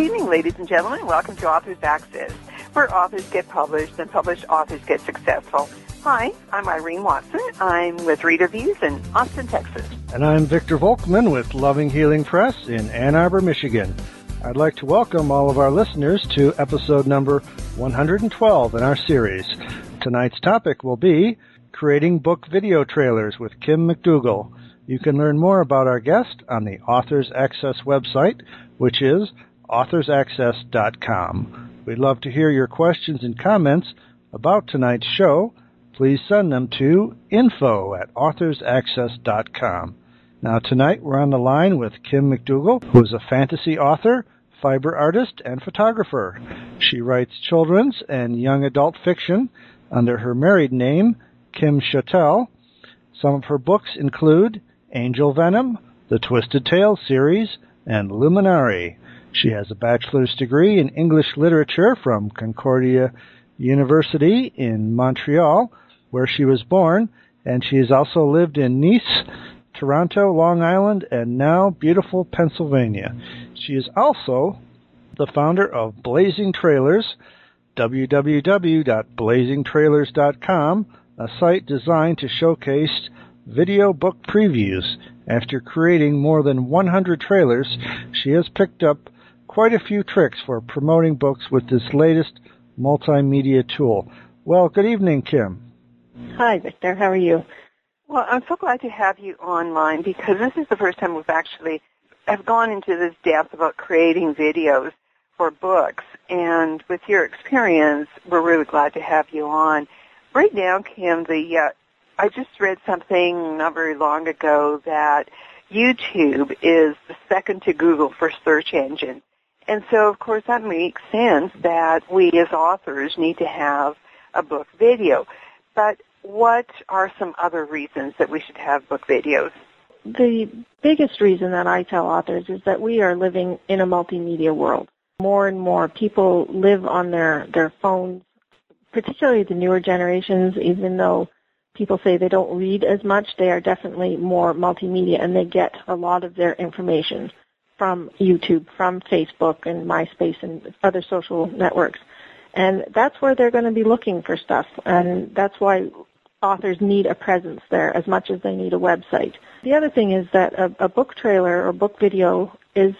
Good evening, ladies and gentlemen. Welcome to Authors Access, where authors get published and published authors get successful. Hi, I'm Irene Watson. I'm with Reader Views in Austin, Texas. And I'm Victor Volkman with Loving Healing Press in Ann Arbor, Michigan. I'd like to welcome all of our listeners to episode number 112 in our series. Tonight's topic will be Creating Book Video Trailers with Kim McDougall. You can learn more about our guest on the Authors Access website, which is AuthorsAccess.com. We'd love to hear your questions and comments about tonight's show. Please send them to info@AuthorsAccess.com. Now, tonight we're on the line with Kim McDougall, who is a fantasy author, fiber artist, and photographer. She writes children's and young adult fiction under her married name, Kim Chattel. Some of her books include Angel Venom, The Twisted Tale series, and Luminari. She has a bachelor's degree in English literature from Concordia University in Montreal, where she was born, and she has also lived in Nice, Toronto, Long Island, and now beautiful Pennsylvania. She is also the founder of Blazing Trailers, www.blazingtrailers.com, a site designed to showcase video book previews. After creating more than 100 trailers, she has picked up quite a few tricks for promoting books with this latest multimedia tool. Well, good evening, Kim. Hi, Victor. How are you? Well, I'm so glad to have you online because this is the first time we've actually have gone into this depth about creating videos for books. And with your experience, we're really glad to have you on. Right now, Kim, I just read something not very long ago that YouTube is the second to Google for search engine. And so, of course, that makes sense that we as authors need to have a book video. But what are some other reasons that we should have book videos? The biggest reason that I tell authors is that we are living in a multimedia world. More and more people live on their phones, particularly the newer generations. Even though people say they don't read as much, they are definitely more multimedia, and they get a lot of their information from YouTube, from Facebook and MySpace and other social networks. And that's where they're going to be looking for stuff, and that's why authors need a presence there as much as they need a website. The other thing is that a book trailer or book video is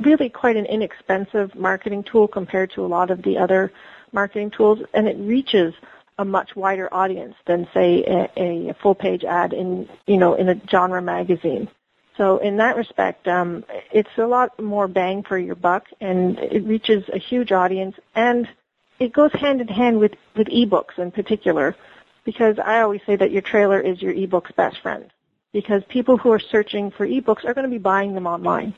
really quite an inexpensive marketing tool compared to a lot of the other marketing tools, and it reaches a much wider audience than, say, a full-page ad in a genre magazine. So in that respect, it's a lot more bang for your buck, and it reaches a huge audience, and it goes hand in hand with ebooks in particular, because I always say that your trailer is your ebook's best friend, because people who are searching for ebooks are going to be buying them online,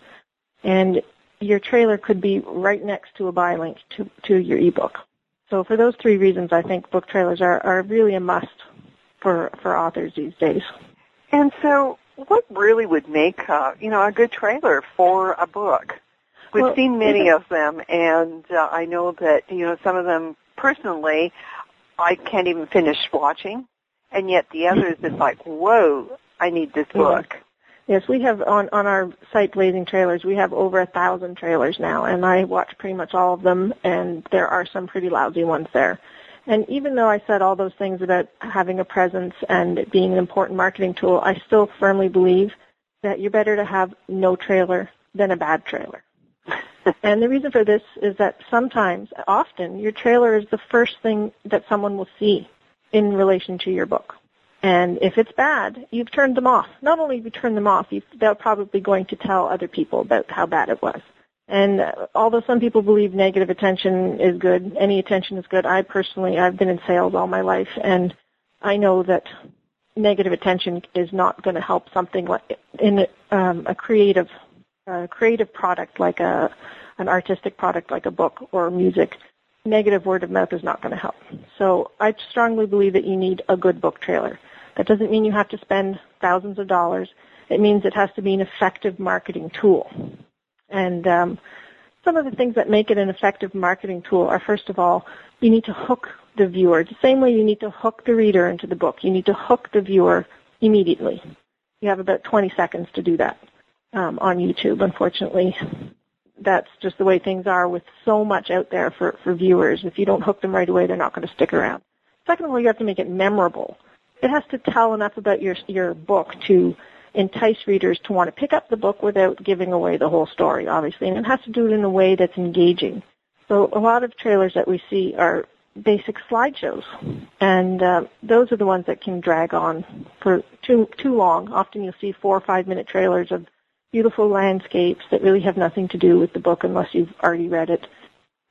and your trailer could be right next to a buy link to your ebook. So for those three reasons, I think book trailers are really a must for authors these days. And so what really would make a good trailer for a book? We've seen many of them, and I know that, some of them, personally, I can't even finish watching, and yet the others, it's like, whoa, I need this book. Yes, we have, on our site, Blazing Trailers, we have over 1,000 trailers now, and I watch pretty much all of them, and there are some pretty lousy ones there. And even though I said all those things about having a presence and it being an important marketing tool, I still firmly believe that you're better to have no trailer than a bad trailer. And the reason for this is that often, your trailer is the first thing that someone will see in relation to your book. And if it's bad, you've turned them off. Not only have you turned them off, they're probably going to tell other people about how bad it was. And although some people believe negative attention is good, any attention is good, I personally, I've been in sales all my life, and I know that negative attention is not going to help something like in a creative product like an artistic product like a book or music. Negative word of mouth is not going to help. So I strongly believe that you need a good book trailer. That doesn't mean you have to spend thousands of dollars. It means it has to be an effective marketing tool. And some of the things that make it an effective marketing tool are, first of all, you need to hook the viewer. The same way you need to hook the reader into the book. You need to hook the viewer immediately. You have about 20 seconds to do that. On YouTube, unfortunately, that's just the way things are with so much out there for viewers. If you don't hook them right away, they're not going to stick around. Second of all, you have to make it memorable. It has to tell enough about your book to entice readers to want to pick up the book without giving away the whole story, obviously. And it has to do it in a way that's engaging. So a lot of trailers that we see are basic slideshows, and those are the ones that can drag on for too long. Often you'll see 4 or 5 minute trailers of beautiful landscapes that really have nothing to do with the book unless you've already read it.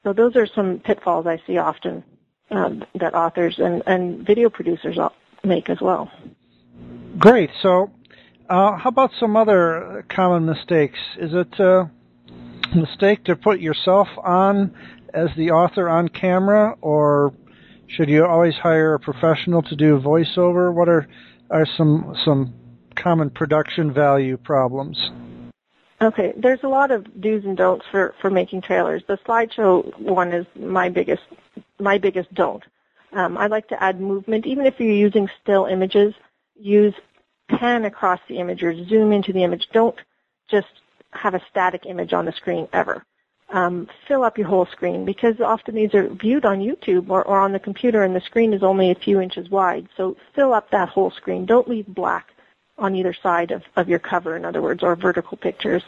So those are some pitfalls I see often that authors and video producers make as well. Great. So how about some other common mistakes? Is it a mistake to put yourself on as the author on camera, or should you always hire a professional to do voiceover? What are some common production value problems? Okay, there's a lot of do's and don'ts for making trailers. The slideshow one is my biggest don't. I like to add movement. Even if you're using still images, use pan across the image or zoom into the image. Don't just have a static image on the screen ever. Fill up your whole screen, because often these are viewed on YouTube or on the computer and the screen is only a few inches wide. So fill up that whole screen. Don't leave black on either side of your cover, in other words, or vertical pictures.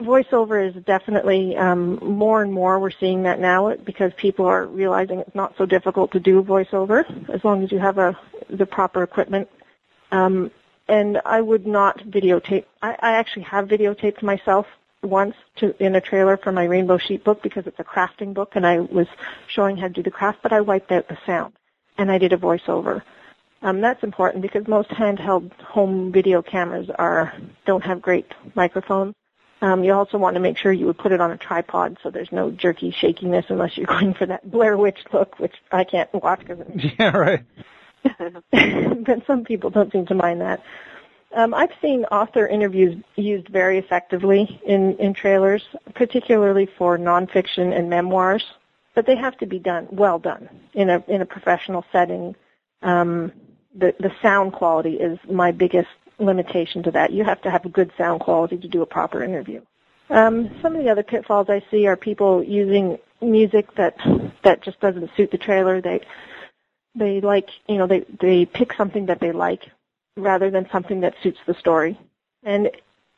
Voiceover is definitely more and more we're seeing that now, because people are realizing it's not so difficult to do voiceover as long as you have the proper equipment. And I would not videotape. I actually have videotaped myself once in a trailer for my Rainbow Sheet book, because it's a crafting book and I was showing how to do the craft, but I wiped out the sound and I did a voiceover. That's important because most handheld home video cameras don't have great microphones. You also want to make sure you would put it on a tripod so there's no jerky shakiness unless you're going for that Blair Witch look, which I can't watch because it makes but some people don't seem to mind that. I've seen author interviews used very effectively in trailers, particularly for nonfiction and memoirs, but they have to be well done in a professional setting. The sound quality is my biggest limitation to that. You have to have a good sound quality to do a proper interview. Some of the other pitfalls I see are people using music that just doesn't suit the trailer. They like, they pick something that they like rather than something that suits the story. And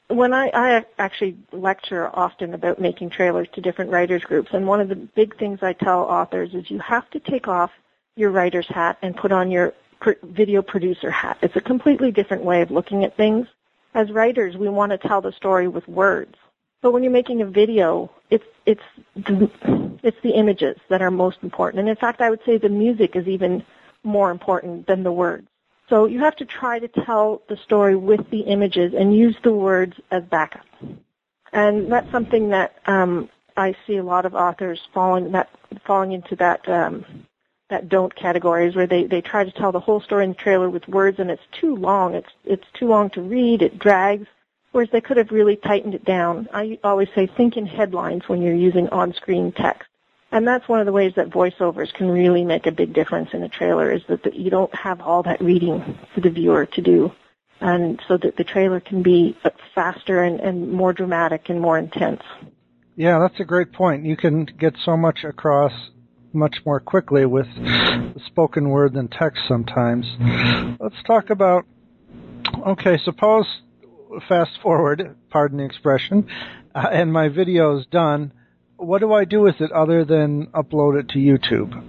when I actually lecture often about making trailers to different writers groups, and one of the big things I tell authors is you have to take off your writer's hat and put on your video producer hat. It's a completely different way of looking at things. As writers, we want to tell the story with words. But when you're making a video, it's the images that are most important. And in fact, I would say the music is even more important than the words. So you have to try to tell the story with the images and use the words as backup. And that's something that I see a lot of authors falling into that don't category, is where they try to tell the whole story in the trailer with words and it's too long. It's too long to read. It drags. Whereas they could have really tightened it down. I always say think in headlines when you're using on-screen text. And that's one of the ways that voiceovers can really make a big difference in a trailer, is that you don't have all that reading for the viewer to do, and so that the trailer can be faster and more dramatic and more intense. Yeah, that's a great point. You can get so much across much more quickly with spoken word than text sometimes. Let's talk about, okay, suppose, fast forward, pardon the expression, and my video is done. What do I do with it other than upload it to YouTube?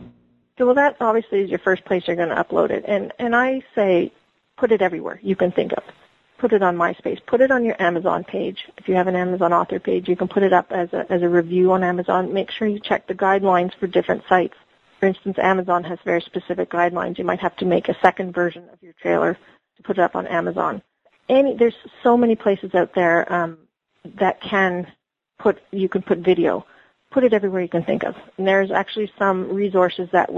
Well, that obviously is your first place you're going to upload it. And I say put it everywhere you can think of. Put it on MySpace. Put it on your Amazon page. If you have an Amazon author page, you can put it up as a review on Amazon. Make sure you check the guidelines for different sites. For instance, Amazon has very specific guidelines. You might have to make a second version of your trailer to put it up on Amazon. There's so many places out there that you can put video. Put it everywhere you can think of. And there's actually some resources that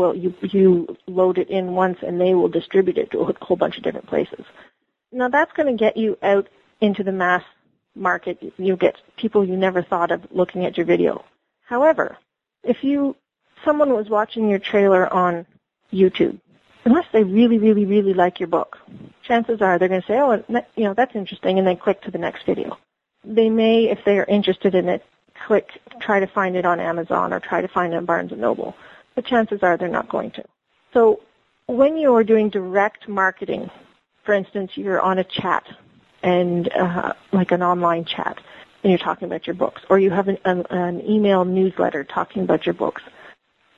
you load it in once and they will distribute it to a whole bunch of different places. Now that's going to get you out into the mass market. You'll get people you never thought of looking at your video. However, if someone was watching your trailer on YouTube, unless they really, really, really like your book, chances are they're going to say, oh, that's interesting, and then click to the next video. They may, if they are interested in it, click try to find it on Amazon or try to find it on Barnes & Noble. The chances are they're not going to. So when you're doing direct marketing, for instance, you're on a chat, and like an online chat, and you're talking about your books, or you have an email newsletter talking about your books,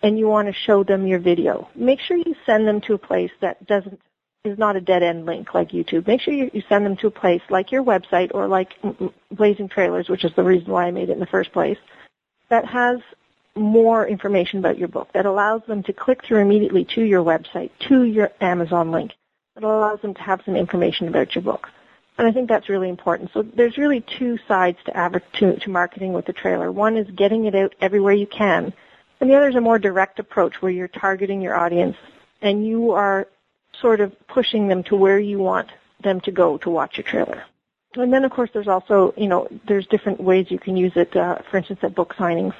and you want to show them your video, make sure you send them to a place that is not a dead-end link like YouTube. Make sure you send them to a place like your website or like Blazing Trailers, which is the reason why I made it in the first place, that has more information about your book, that allows them to click through immediately to your website, to your Amazon link. It allows them to have some information about your book. And I think that's really important. So there's really two sides to marketing with the trailer. One is getting it out everywhere you can, and the other is a more direct approach where you're targeting your audience and you are sort of pushing them to where you want them to go to watch your trailer. And then, of course, there's also, there's different ways you can use it, for instance, at book signings.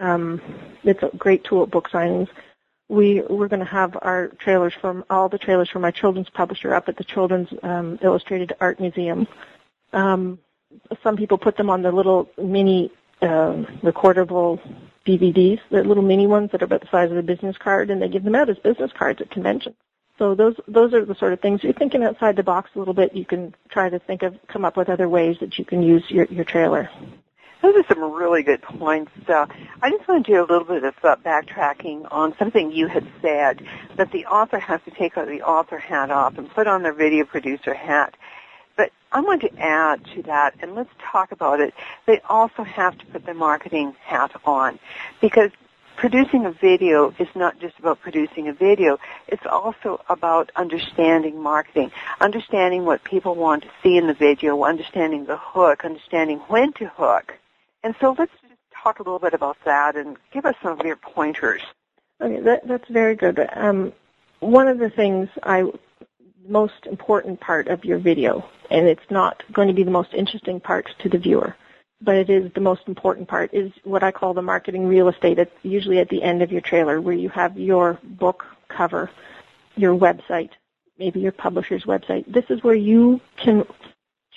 It's a great tool at book signings. We're going to have our trailers from all the trailers from our children's publisher up at the Children's Illustrated Art Museum. Some people put them on the little mini recordable DVDs, the little mini ones that are about the size of a business card, and they give them out as business cards at conventions. So those are the sort of things. You're thinking outside the box a little bit. You can try to come up with other ways that you can use your trailer. Those are some really good points. I just want to do a little bit of backtracking on something you had said, that the author has to take the author hat off and put on their video producer hat. But I want to add to that, and let's talk about it, they also have to put their marketing hat on, because producing a video is not just about producing a video. It's also about understanding marketing, understanding what people want to see in the video, understanding the hook, understanding when to hook. And so let's just talk a little bit about that and give us some of your pointers. Okay, that's very good. One of the things most important part of your video, and it's not going to be the most interesting part to the viewer, but it is the most important part, is what I call the marketing real estate. It's usually at the end of your trailer where you have your book cover, your website, maybe your publisher's website. This is where you can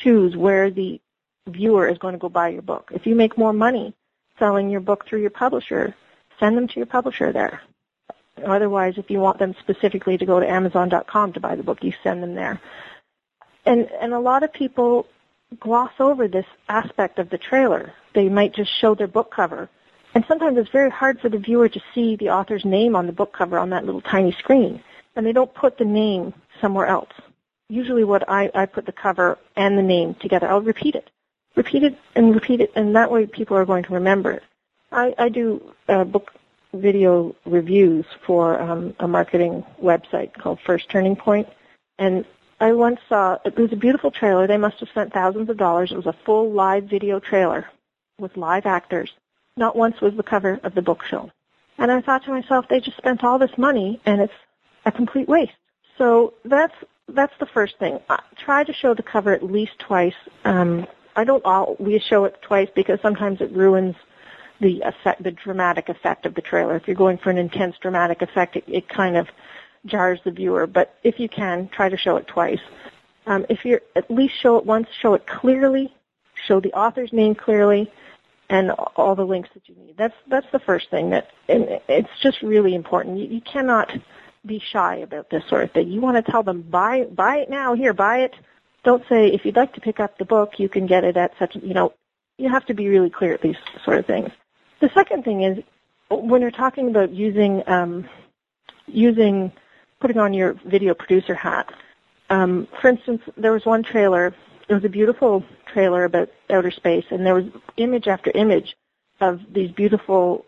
choose where the viewer is going to go buy your book. If you make more money selling your book through your publisher, send them to your publisher there. Otherwise, if you want them specifically to go to Amazon.com to buy the book, you send them there. And a lot of people gloss over this aspect of the trailer. They might just show their book cover. And sometimes it's very hard for the viewer to see the author's name on the book cover on that little tiny screen. And they don't put the name somewhere else. Usually what I put the cover and the name together. I'll repeat it. Repeat it, and that way people are going to remember it. I do book video reviews for a marketing website called First Turning Point, and I once saw, it was a beautiful trailer. They must have spent thousands of dollars. It was a full live video trailer with live actors. Not once was the cover of the book shown. And I thought to myself, they just spent all this money, and it's a complete waste. So that's the first thing. I try to show the cover at least twice. I don't always show it twice because sometimes it ruins the dramatic effect of the trailer. If you're going for an intense dramatic effect, it kind of jars the viewer, but if you can, try to show it twice. If you're at least show it once, show it clearly, show the author's name clearly, and all the links that you need. That's the first thing, and it's just really important. You cannot be shy about this sort of thing. You want to tell them, buy it now, here, buy it. Don't say, if you'd like to pick up the book, you can get it at such, you have to be really clear at these sort of things. The second thing is, when you're talking about putting on your video producer hat. For instance, there was one trailer. It was a beautiful trailer about outer space, and there was image after image of these beautiful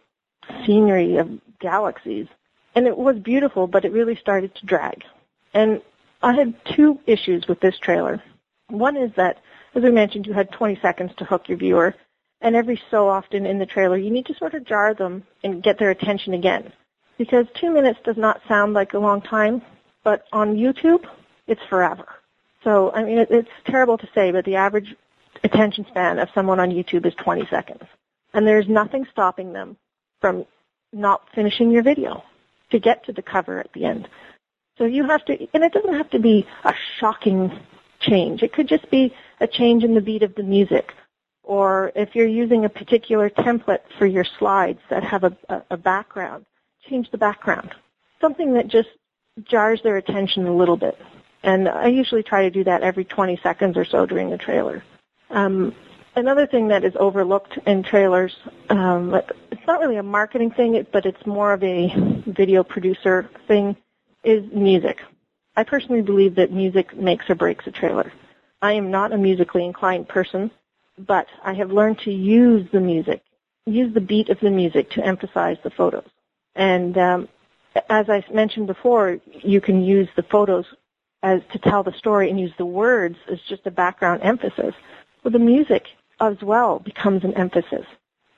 scenery of galaxies. And it was beautiful, but it really started to drag. And I had two issues with this trailer. One is that, as we mentioned, you had 20 seconds to hook your viewer, and every so often in the trailer, you need to sort of jar them and get their attention again. Because 2 minutes does not sound like a long time, but on YouTube, it's forever. So, it's terrible to say, but the average attention span of someone on YouTube is 20 seconds. And there's nothing stopping them from not finishing your video to get to the cover at the end. So you have to, and it doesn't have to be a shocking change. It could just be a change in the beat of the music or if you're using a particular template for your slides that have a background, change the background. Something that just jars their attention a little bit. And I usually try to do that every 20 seconds or so during the trailer. Another thing that is overlooked in trailers, it's not really a marketing thing, but it's more of a video producer thing, is music. I personally believe that music makes or breaks a trailer. I am not a musically inclined person, but I have learned to use the music, use the beat of the music to emphasize the photos. And as I mentioned before, you can use the photos as to tell the story and use the words as just a background emphasis. Well, the music as well becomes an emphasis.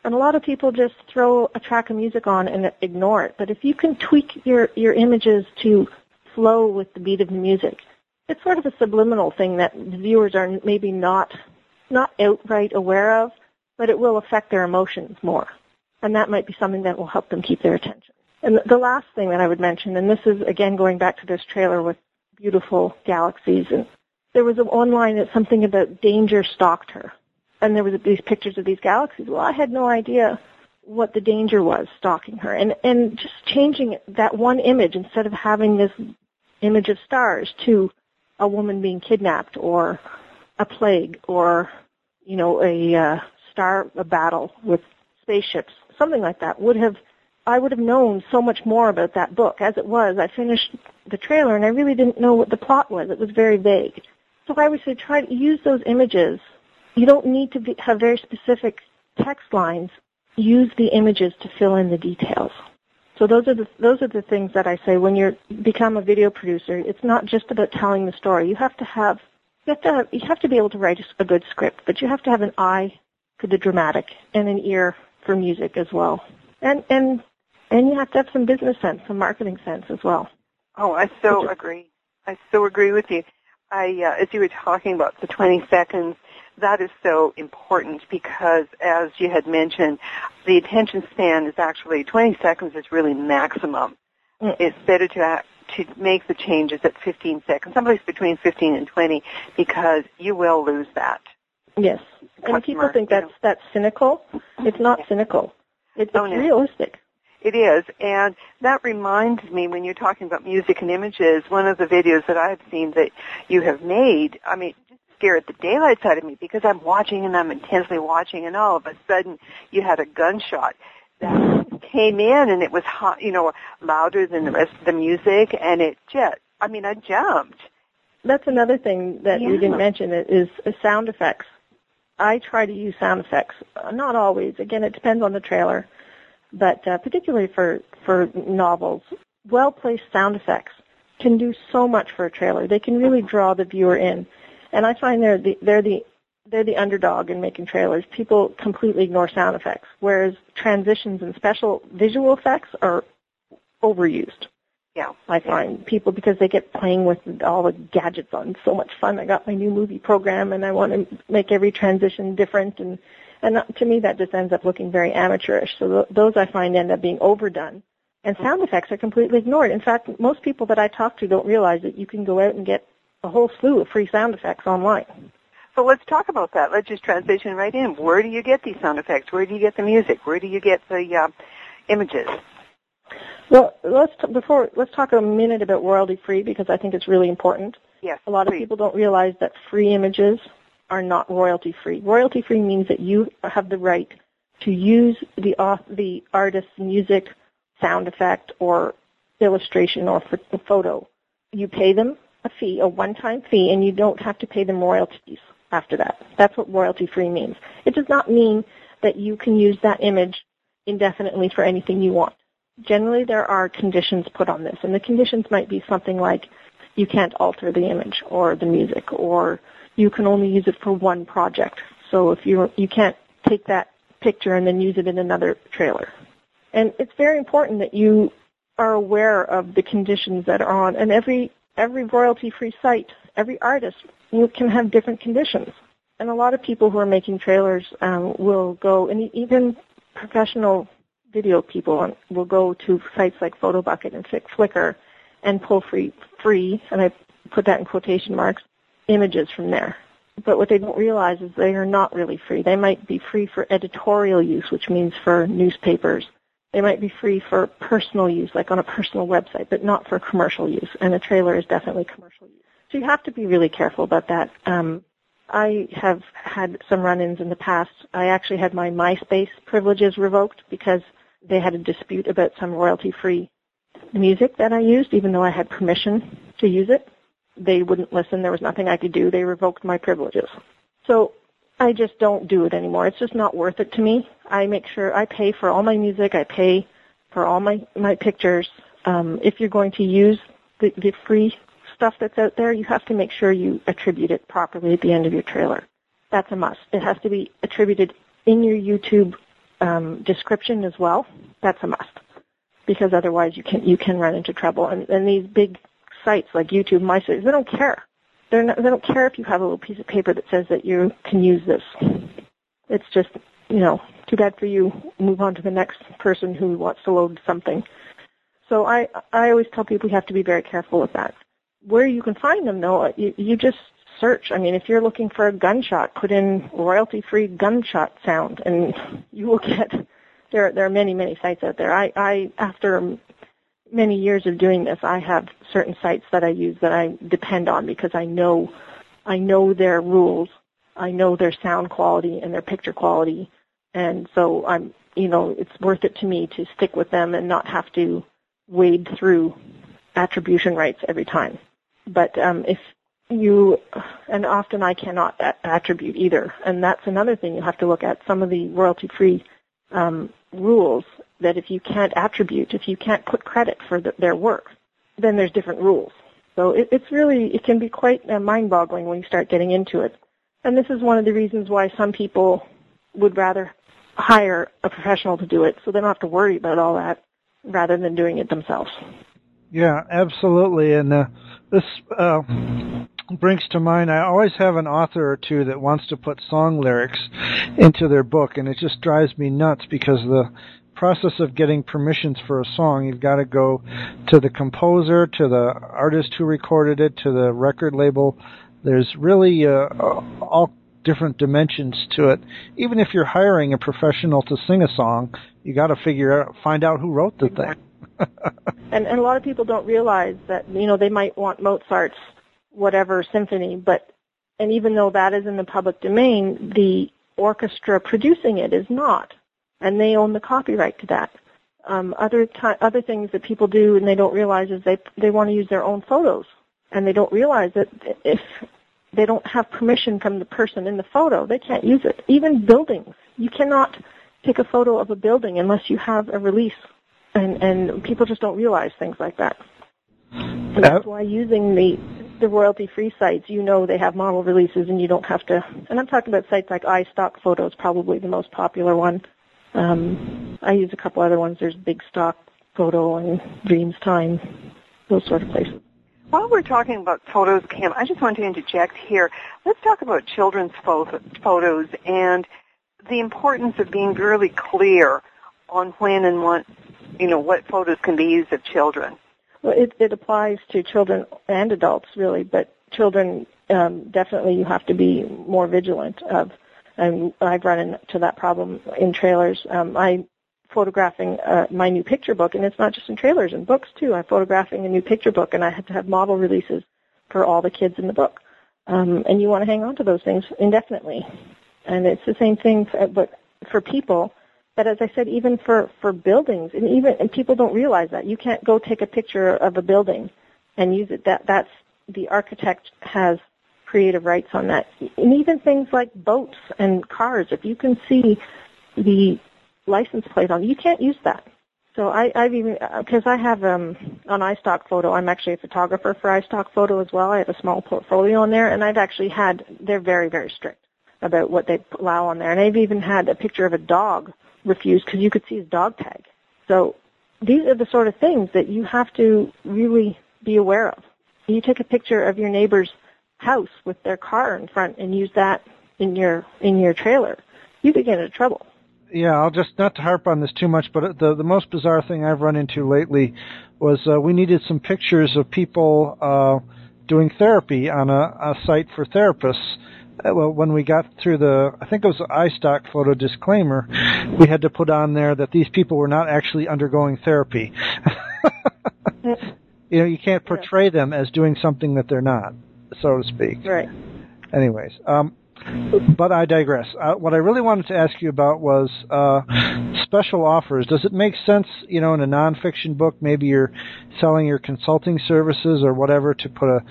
And a lot of people just throw a track of music on and ignore it. But if you can tweak your images to flow with the beat of the music, it's sort of a subliminal thing that viewers are maybe not outright aware of, but it will affect their emotions more. And that might be something that will help them keep their attention. And the last thing that I would mention, and this is, again, going back to this trailer with beautiful galaxies, and there was one line that something about danger stalked her. And there was these pictures of these galaxies. Well, I had no idea what the danger was stalking her. And just changing that one image, instead of having this image of stars, to a woman being kidnapped or a plague or, a battle with spaceships, something like that, I would have known so much more about that book. As it was, I finished the trailer and I really didn't know what the plot was. It was very vague. So I would say try to use those images. You don't need to have very specific text lines. Use the images to fill in the details. So those are the things that I say when you become a video producer. It's not just about telling the story. You have to be able to write a good script, but you have to have an eye for the dramatic and an ear for music as well. And you have to have some business sense, some marketing sense as well. Oh, I so agree. I so agree with you. As you were talking about the 20 seconds, that is so important because, as you had mentioned, the attention span is actually 20 seconds is really maximum. Mm. It's better to make the changes at 15 seconds, someplace between 15 and 20, because you will lose that. Yes, and people think that's cynical. It's not cynical. It's realistic. It is, and that reminds me, when you're talking about music and images, one of the videos that I've seen that you have made, I mean, just scared the daylights out of me because I'm watching and I'm intensely watching, and all of a sudden you had a gunshot that came in, and it was hot, louder than the rest of the music, and it just, I mean, I jumped. That's another thing that you didn't mention is sound effects. I try to use sound effects, not always. Again, it depends on the trailer, but particularly for novels, well-placed sound effects can do so much for a trailer. They can really draw the viewer in, and I find they're the underdog in making trailers. People completely ignore sound effects, whereas transitions and special visual effects are overused. Yeah, I find people, because they get playing with all the gadgets on. So much fun. I got my new movie program, and I want to make every transition different. And to me, that just ends up looking very amateurish. So those, I find, end up being overdone. And sound effects are completely ignored. In fact, most people that I talk to don't realize that you can go out and get a whole slew of free sound effects online. So let's talk about that. Let's just transition right in. Where do you get these sound effects? Where do you get the music? Where do you get the images? Well, let's talk a minute about royalty-free, because I think it's really important. Yes, a lot of people don't realize that free images are not royalty-free. Royalty-free means that you have the right to use the artist's music, sound effect, or illustration, or photo. You pay them a fee, a one-time fee, and you don't have to pay them royalties after that. That's what royalty-free means. It does not mean that you can use that image indefinitely for anything you want. Generally, there are conditions put on this, and the conditions might be something like you can't alter the image or the music, or you can only use it for one project. So if you can't take that picture and then use it in another trailer. And it's very important that you are aware of the conditions that are on. And every royalty-free site, every artist, you can have different conditions. And a lot of people who are making trailers will go, and even professional video people will go to sites like PhotoBucket and Flickr and pull free, and I put that in quotation marks, images from there. But what they don't realize is they are not really free. They might be free for editorial use, which means for newspapers. They might be free for personal use, like on a personal website, but not for commercial use. And a trailer is definitely commercial use. So you have to be really careful about that. I have had some run-ins in the past. I actually had my MySpace privileges revoked because they had a dispute about some royalty-free music that I used, even though I had permission to use it. They wouldn't listen. There was nothing I could do. They revoked my privileges. So I just don't do it anymore. It's just not worth it to me. I make sure I pay for all my music. I pay for all my pictures. If you're going to use the free stuff that's out there, you have to make sure you attribute it properly at the end of your trailer. That's a must. It has to be attributed in your YouTube description as well. That's a must, because otherwise you can run into trouble. And these big sites like YouTube, MySpace, they don't care. They don't care if you have a little piece of paper that says that you can use this. It's just, too bad for you. Move on to the next person who wants to load something. So I always tell people you have to be very careful with that. Where you can find them, though, you just search. I mean, if you're looking for a gunshot, put in royalty-free gunshot sound, and you will get. There are many, many sites out there. I after many years of doing this, I have certain sites that I use that I depend on because I know their rules, I know their sound quality and their picture quality, and so I'm, it's worth it to me to stick with them and not have to wade through attribution rights every time. But if you, and often I cannot attribute either, and that's another thing you have to look at, some of the royalty-free rules that if you can't attribute, if you can't put credit for their work, then there's different rules. So it can be quite mind-boggling when you start getting into it. And this is one of the reasons why some people would rather hire a professional to do it, so they don't have to worry about all that rather than doing it themselves. Yeah, absolutely. And this brings to mind, I always have an author or two that wants to put song lyrics into their book, and it just drives me nuts because the process of getting permissions for a song, you've got to go to the composer, to the artist who recorded it, to the record label. There's really all different dimensions to it. Even if you're hiring a professional to sing a song, you got to find out who wrote the thing. And a lot of people don't realize that, they might want Mozart's whatever symphony, and even though that is in the public domain, the orchestra producing it is not, and they own the copyright to that. Other things that people do and they don't realize is they want to use their own photos, and they don't realize that if they don't have permission from the person in the photo, they can't use it. Even buildings, you cannot take a photo of a building unless you have a release. And people just don't realize things like that. And that's why using the royalty-free sites, they have model releases and you don't have to. And I'm talking about sites like iStock Photos, probably the most popular one. I use a couple other ones. There's Big Stock Photo and Dreams Time, those sort of places. While we're talking about photos, Kim, I just want to interject here. Let's talk about children's photos and the importance of being really clear on when and what. What photos can be used of children? Well, it applies to children and adults, really, but children, definitely you have to be more vigilant of, and I've run into that problem in trailers. I'm photographing my new picture book, and it's not just in trailers, in books, too. I'm photographing a new picture book, and I had to have model releases for all the kids in the book. And you want to hang on to those things indefinitely. And it's the same thing, but for people. But as I said, even for buildings, and people don't realize that. You can't go take a picture of a building and use it. That's the architect has creative rights on that. And even things like boats and cars, if you can see the license plate on, you can't use that. So I've even, because I have on iStock Photo, I'm actually a photographer for iStock Photo as well. I have a small portfolio on there, and I've actually had, they're very, very strict about what they allow on there. And I've even had a picture of a dog refused because you could see his dog tag. So these are the sort of things that you have to really be aware of. You take a picture of your neighbor's house with their car in front and use that in your trailer, you could get into trouble. Yeah, I'll just, not to harp on this too much, but the most bizarre thing I've run into lately was we needed some pictures of people doing therapy on a site for therapists. well, when we got through the, I think it was the iStock Photo disclaimer, we had to put on there that these people were not actually undergoing therapy. You know, you can't portray them as doing something that they're not, so to speak. Right. Anyways, but I digress. What I really wanted to ask you about was special offers. Does it make sense, you know, in a nonfiction book, maybe you're selling your consulting services or whatever, to put a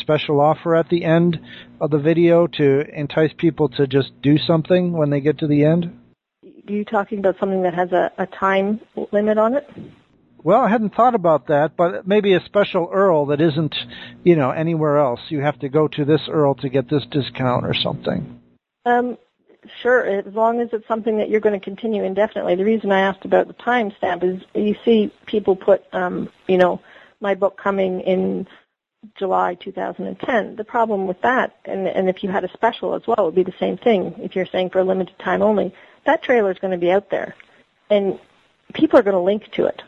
special offer at the end of the video to entice people to just do something when they get to the end? Are you talking about something that has a time limit on it? Well, I hadn't thought about that, but maybe a special URL that isn't, you know, anywhere else. You have to go to this URL to get this discount or something. Sure, as long as it's something that you're going to continue indefinitely. The reason I asked about the timestamp is you see people put, you know, my book coming in July 2010. The problem with that, and if you had a special as well, it would be the same thing. If you're saying for a limited time only, that trailer is going to be out there, and people are going to link to it.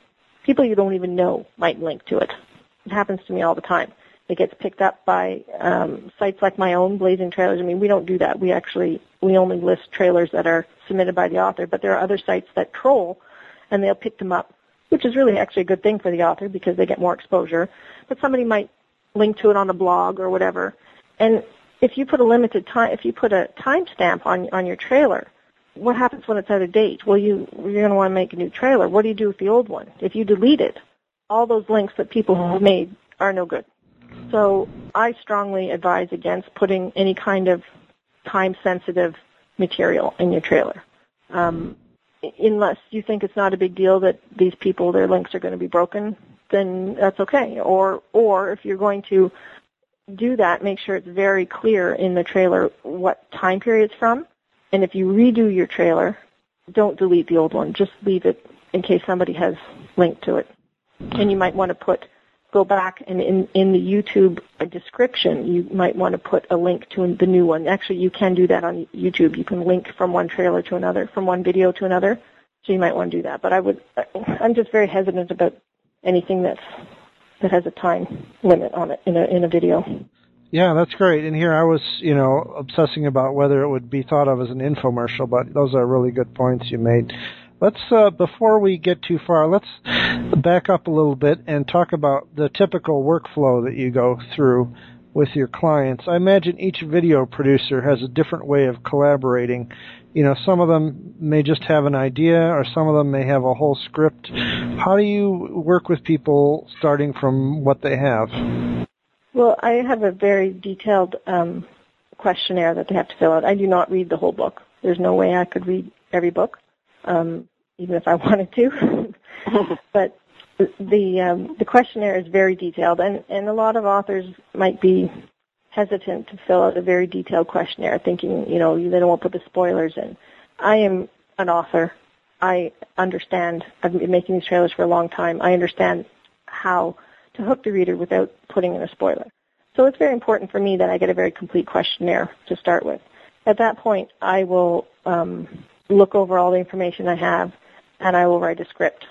People you don't even know might link to it. It happens to me all the time. It gets picked up by sites like my own, Blazing Trailers. I mean, we don't do that. We only list trailers that are submitted by the author, but there are other sites that troll, and they'll pick them up, which is really actually a good thing for the author because they get more exposure. But somebody might link to it on a blog or whatever. And if you put a limited time, if you put a timestamp on your trailer, what happens when it's out of date? Well, you're going to want to make a new trailer. What do you do with the old one? If you delete it, all those links that people have made are no good. So I strongly advise against putting any kind of time-sensitive material in your trailer, unless you think it's not a big deal that these people, their links are going to be broken, then that's okay. Or if you're going to do that, make sure it's very clear in the trailer what time period it's from. And if you redo your trailer, don't delete the old one. Just leave it in case somebody has linked to it. And you might want to go back and in the YouTube description, you might want to put a link to the new one. Actually, you can do that on YouTube. You can link from one trailer to another, from one video to another. So you might want to do that. But I'm just very hesitant about anything that has a time limit on it in a video. Yeah, that's great. And here I was, you know, obsessing about whether it would be thought of as an infomercial, but those are really good points you made. Let's, before we get too far, let's back up a little bit and talk about the typical workflow that you go through with your clients. I imagine each video producer has a different way of collaborating. You know, some of them may just have an idea, or some of them may have a whole script. How do you work with people starting from what they have? Well, I have a very detailed questionnaire that they have to fill out. I do not read the whole book. There's no way I could read every book, even if I wanted to. But the questionnaire is very detailed, and a lot of authors might be hesitant to fill out a very detailed questionnaire, thinking, you know, they don't want to put the spoilers in. I am an author. I understand. I've been making these trailers for a long time. I understand how to hook the reader without putting in a spoiler. So it's very important for me that I get a very complete questionnaire to start with. At that point, I will look over all the information I have, and I will write a script.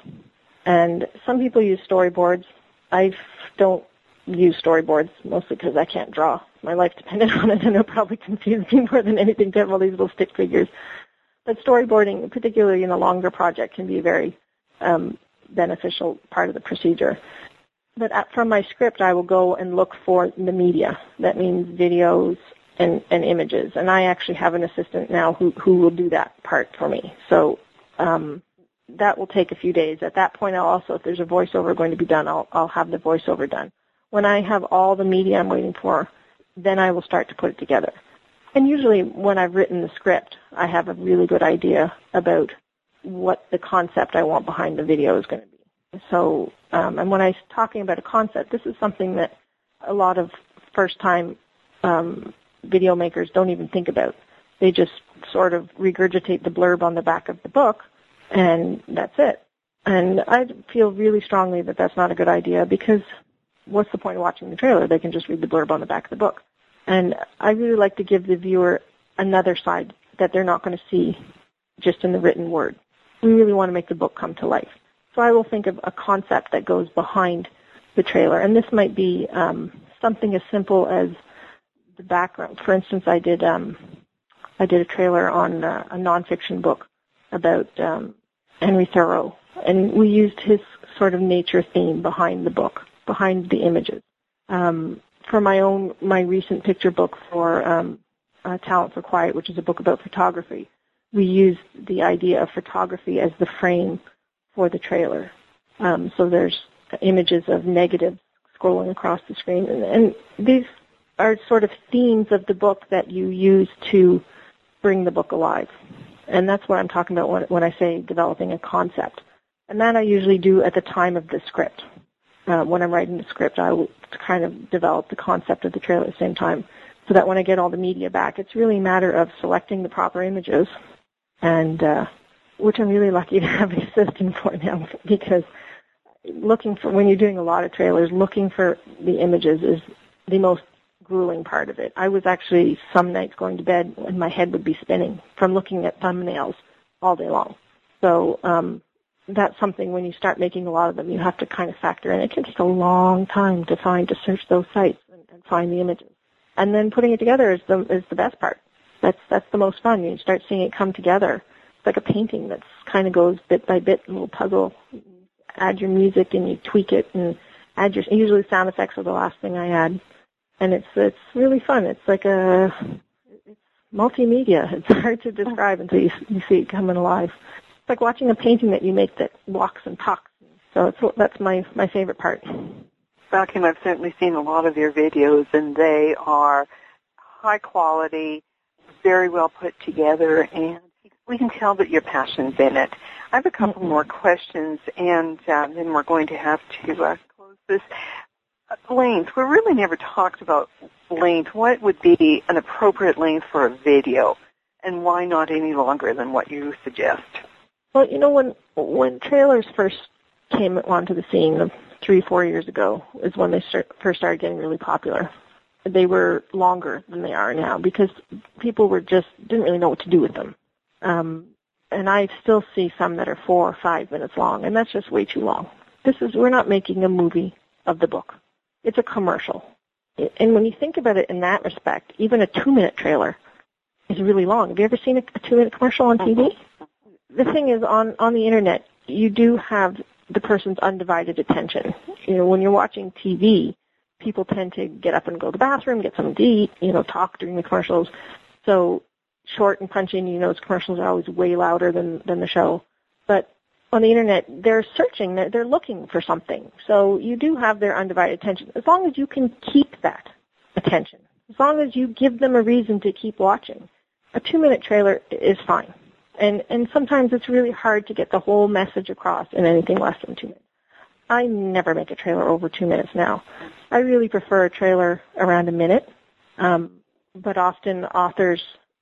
And some people use storyboards. I don't use storyboards, mostly because I can't draw. My life depended on it, and it'll probably confuse me more than anything to have all these little stick figures. But storyboarding, particularly in a longer project, can be a very beneficial part of the procedure. But from my script, I will go and look for the media. That means videos and images. And I actually have an assistant now who will do that part for me. So that will take a few days. At that point, I'll also, if there's a voiceover going to be done, I'll have the voiceover done. When I have all the media I'm waiting for, then I will start to put it together. And usually when I've written the script, I have a really good idea about what the concept I want behind the video is going to be. So, and when I'm talking about a concept, this is something that a lot of first-time video makers don't even think about. They just sort of regurgitate the blurb on the back of the book, and that's it. And I feel really strongly that that's not a good idea, because what's the point of watching the trailer? They can just read the blurb on the back of the book. And I really like to give the viewer another side that they're not going to see just in the written word. We really want to make the book come to life. So I will think of a concept that goes behind the trailer. And this might be something as simple as the background. For instance, I did a trailer on a nonfiction book about Henry Thoreau, and we used his sort of nature theme behind the book, behind the images. For my recent picture book for Talent for Quiet, which is a book about photography, we used the idea of photography as the frame for the trailer. So there's images of negatives scrolling across the screen, and these are sort of themes of the book that you use to bring the book alive. And that's what I'm talking about when I say developing a concept. And that I usually do at the time of the script. When I'm writing the script, I will kind of develop the concept of the trailer at the same time, so that when I get all the media back, it's really a matter of selecting the proper images, and which I'm really lucky to have an assistant for now, because looking for, when you're doing a lot of trailers, looking for the images is the most grueling part of it. I was actually some nights going to bed and my head would be spinning from looking at thumbnails all day long. So that's something, when you start making a lot of them, you have to kind of factor in. It can take a long time to search those sites and find the images. And then putting it together is the best part. That's the most fun. You start seeing it come together. It's like a painting that kind of goes bit by bit, a little puzzle. Add your music and you tweak it and add your, usually sound effects are the last thing I add. And it's really fun. It's like it's multimedia. It's hard to describe until you see it coming alive. It's like watching a painting that you make that walks and talks. So that's my favorite part. Well, Kim, I've certainly seen a lot of your videos, and they are high quality, very well put together, and we can tell that your passion's in it. I have a couple more questions, and then we're going to have to close this. Length. We really never talked about length. What would be an appropriate length for a video, and why not any longer than what you suggest? Well, you know, when trailers first came onto the scene 3-4 years ago is when they first started getting really popular. They were longer than they are now because people didn't really know what to do with them. And I still see some that are 4 or 5 minutes long, and that's just way too long. We're not making a movie of the book. It's a commercial. And when you think about it in that respect, even a 2-minute trailer is really long. Have you ever seen a 2-minute commercial on TV? The thing is, on the internet, you do have the person's undivided attention. You know, when you're watching TV, people tend to get up and go to the bathroom, get something to eat, you know, talk during the commercials. So short and punchy, and you know, commercials are always way louder than the show. But on the internet, they're searching, they're looking for something. So you do have their undivided attention. As long as you can keep that attention, as long as you give them a reason to keep watching, a 2-minute trailer is fine. And sometimes it's really hard to get the whole message across in anything less than 2 minutes. I never make a trailer over 2 minutes now. I really prefer a trailer around a minute, but often authors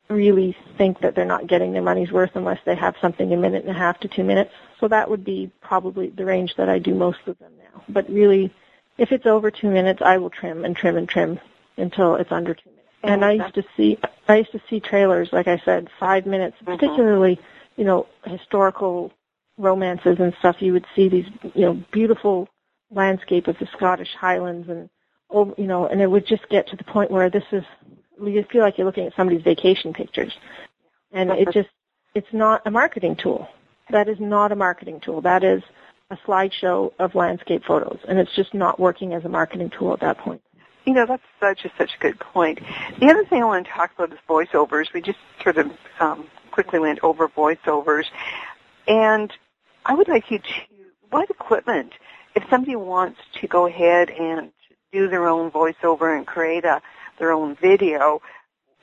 really think that they're not getting their money's worth unless they have something a minute and a half to 2 minutes. So that would be probably the range that I do most of them now. But really, if it's over 2 minutes, I will trim and trim and trim until it's under 2 minutes. And I used to see trailers, like I said, 5 minutes, particularly, you know, historical romances and stuff. You would see these, you know, beautiful landscape of the Scottish Highlands, and, you know, and it would just get to the point where you feel like you're looking at somebody's vacation pictures. And it's not a marketing tool. That is not a marketing tool. That is a slideshow of landscape photos, and it's just not working as a marketing tool at that point. You know, that's such a good point. The other thing I want to talk about is voiceovers. We just sort of quickly went over voiceovers. And I would like you to, what equipment, if somebody wants to go ahead and do their own voiceover and create their own video,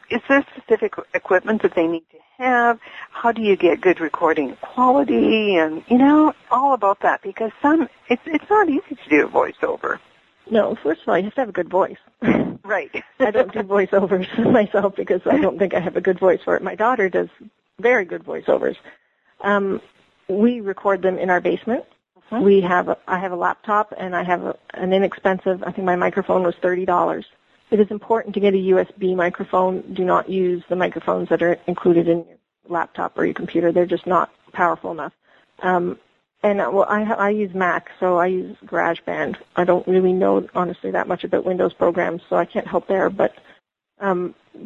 is there specific equipment that they need to have? How do you get good recording quality? And, you know, all about that, because it's not easy to do a voiceover. No, first of all, you have to have a good voice. Right. I don't do voiceovers myself because I don't think I have a good voice for it. My daughter does very good voiceovers. We record them in our basement. Uh-huh. I have a laptop, and I have an inexpensive, I think my microphone was $30. It is important to get a USB microphone. Do not use the microphones that are included in your laptop or your computer. They're just not powerful enough. And well, I use Mac, so I use GarageBand. I don't really know, honestly, that much about Windows programs, so I can't help there. But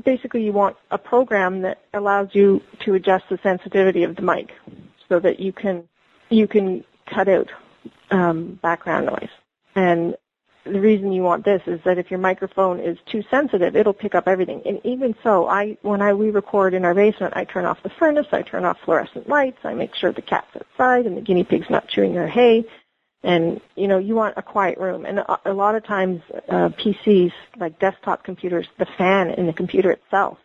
Basically, you want a program that allows you to adjust the sensitivity of the mic so that you can cut out background noise. And the reason you want this is that if your microphone is too sensitive, it'll pick up everything. And even so, when we record in our basement, I turn off the furnace, I turn off fluorescent lights, I make sure the cat's outside and the guinea pig's not chewing their hay. And, you know, you want a quiet room. And a lot of times PCs, like desktop computers, the fan in the computer itself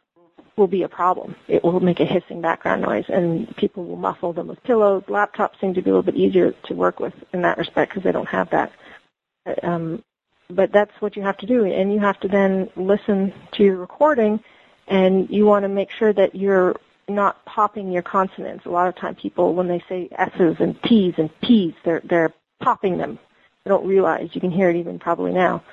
will be a problem. It will make a hissing background noise, and people will muffle them with pillows. Laptops seem to be a little bit easier to work with in that respect because they don't have that. But that's what you have to do, and you have to then listen to your recording, and you want to make sure that you're not popping your consonants. A lot of time people, when they say S's and T's and P's, they're popping them. They don't realize. You can hear it even probably now.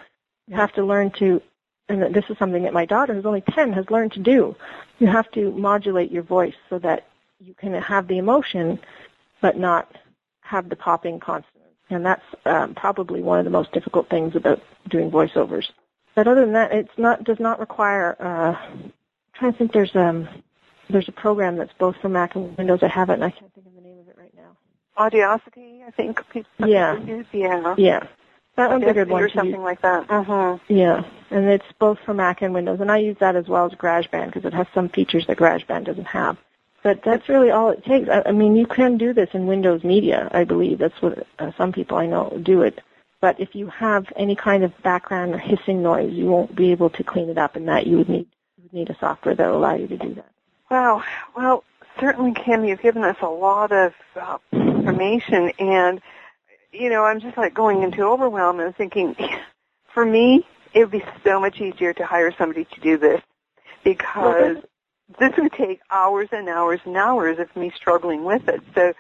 You have to learn to, and this is something that my daughter, who's only 10, has learned to do. You have to modulate your voice so that you can have the emotion but not have the popping consonants. And that's probably one of the most difficult things about doing voiceovers. But other than that, it does not require. I'm trying to think, there's a program that's both for Mac and Windows. I have it, and I can't think of the name of it right now. Audacity, I think. Yeah. Use. Yeah. Yeah. That one's a good one. Or something use. Like that. Uh-huh. Yeah, and it's both for Mac and Windows, and I use that as well as GarageBand because it has some features that GarageBand doesn't have. But that's really all it takes. I mean, you can do this in Windows Media, I believe. That's what some people I know do it. But if you have any kind of background or hissing noise, you won't be able to clean it up, and that you would need a software that will allow you to do that. Wow. Well, certainly, Kim, you've given us a lot of information, and, you know, I'm just like going into overwhelm and thinking, for me, it would be so much easier to hire somebody to do this because... This would take hours and hours and hours of me struggling with it. So,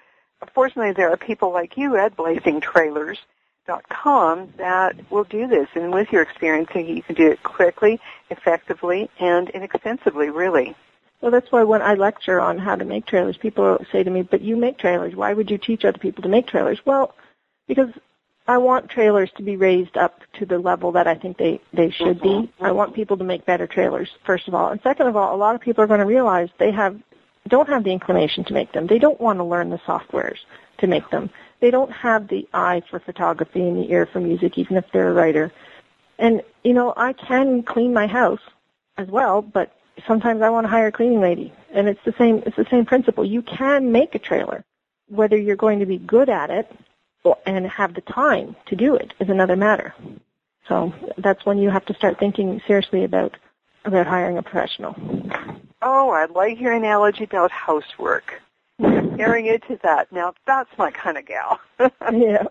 fortunately, there are people like you at blazingtrailers.com that will do this. And with your experience, you can do it quickly, effectively, and inexpensively, really. Well, that's why when I lecture on how to make trailers, people say to me, but you make trailers. Why would you teach other people to make trailers? Well, because I want trailers to be raised up to the level that I think they should be. I want people to make better trailers, first of all. And second of all, a lot of people are going to realize they don't have the inclination to make them. They don't want to learn the softwares to make them. They don't have the eye for photography and the ear for music, even if they're a writer. And, you know, I can clean my house as well, but sometimes I want to hire a cleaning lady. And it's the same principle. You can make a trailer, whether you're going to be good at it and have the time to do it is another matter. So that's when you have to start thinking seriously about hiring a professional. Oh, I'd like your analogy about housework. Comparing it to that. Now, that's my kind of gal. Yeah.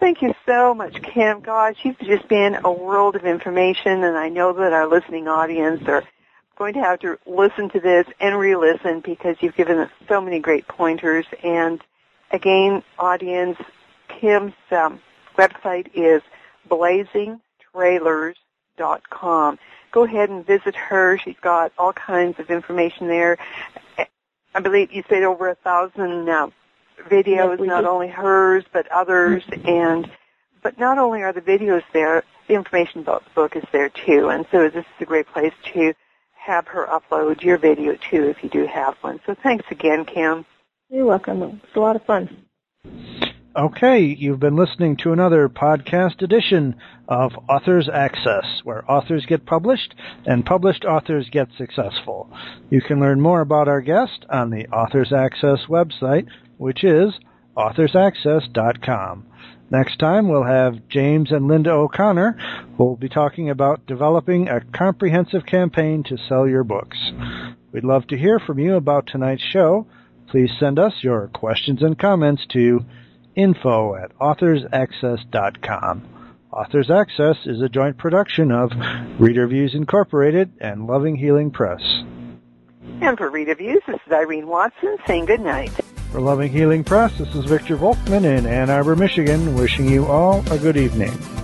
Thank you so much, Kim. Gosh, you've just been a world of information, and I know that our listening audience are going to have to listen to this and re-listen because you've given us so many great pointers. And again, audience, Kim's website is blazingtrailers.com. Go ahead and visit her. She's got all kinds of information there. I believe you said over 1,000 videos, yes, not only hers but others. But not only are the videos there, the information book is there too. And so this is a great place to have her upload your video too if you do have one. So thanks again, Kim. You're welcome. It's a lot of fun. Okay, you've been listening to another podcast edition of Authors Access, where authors get published and published authors get successful. You can learn more about our guest on the Authors Access website, which is AuthorsAccess.com. Next time, we'll have James and Linda O'Connor, who will be talking about developing a comprehensive campaign to sell your books. We'd love to hear from you about tonight's show. Please send us your questions and comments to info@authorsaccess.com. Authors Access is a joint production of Reader Views Incorporated and Loving Healing Press. And for Reader Views, this is Irene Watson saying good night. For Loving Healing Press, this is Victor Volkman in Ann Arbor, Michigan, wishing you all a good evening.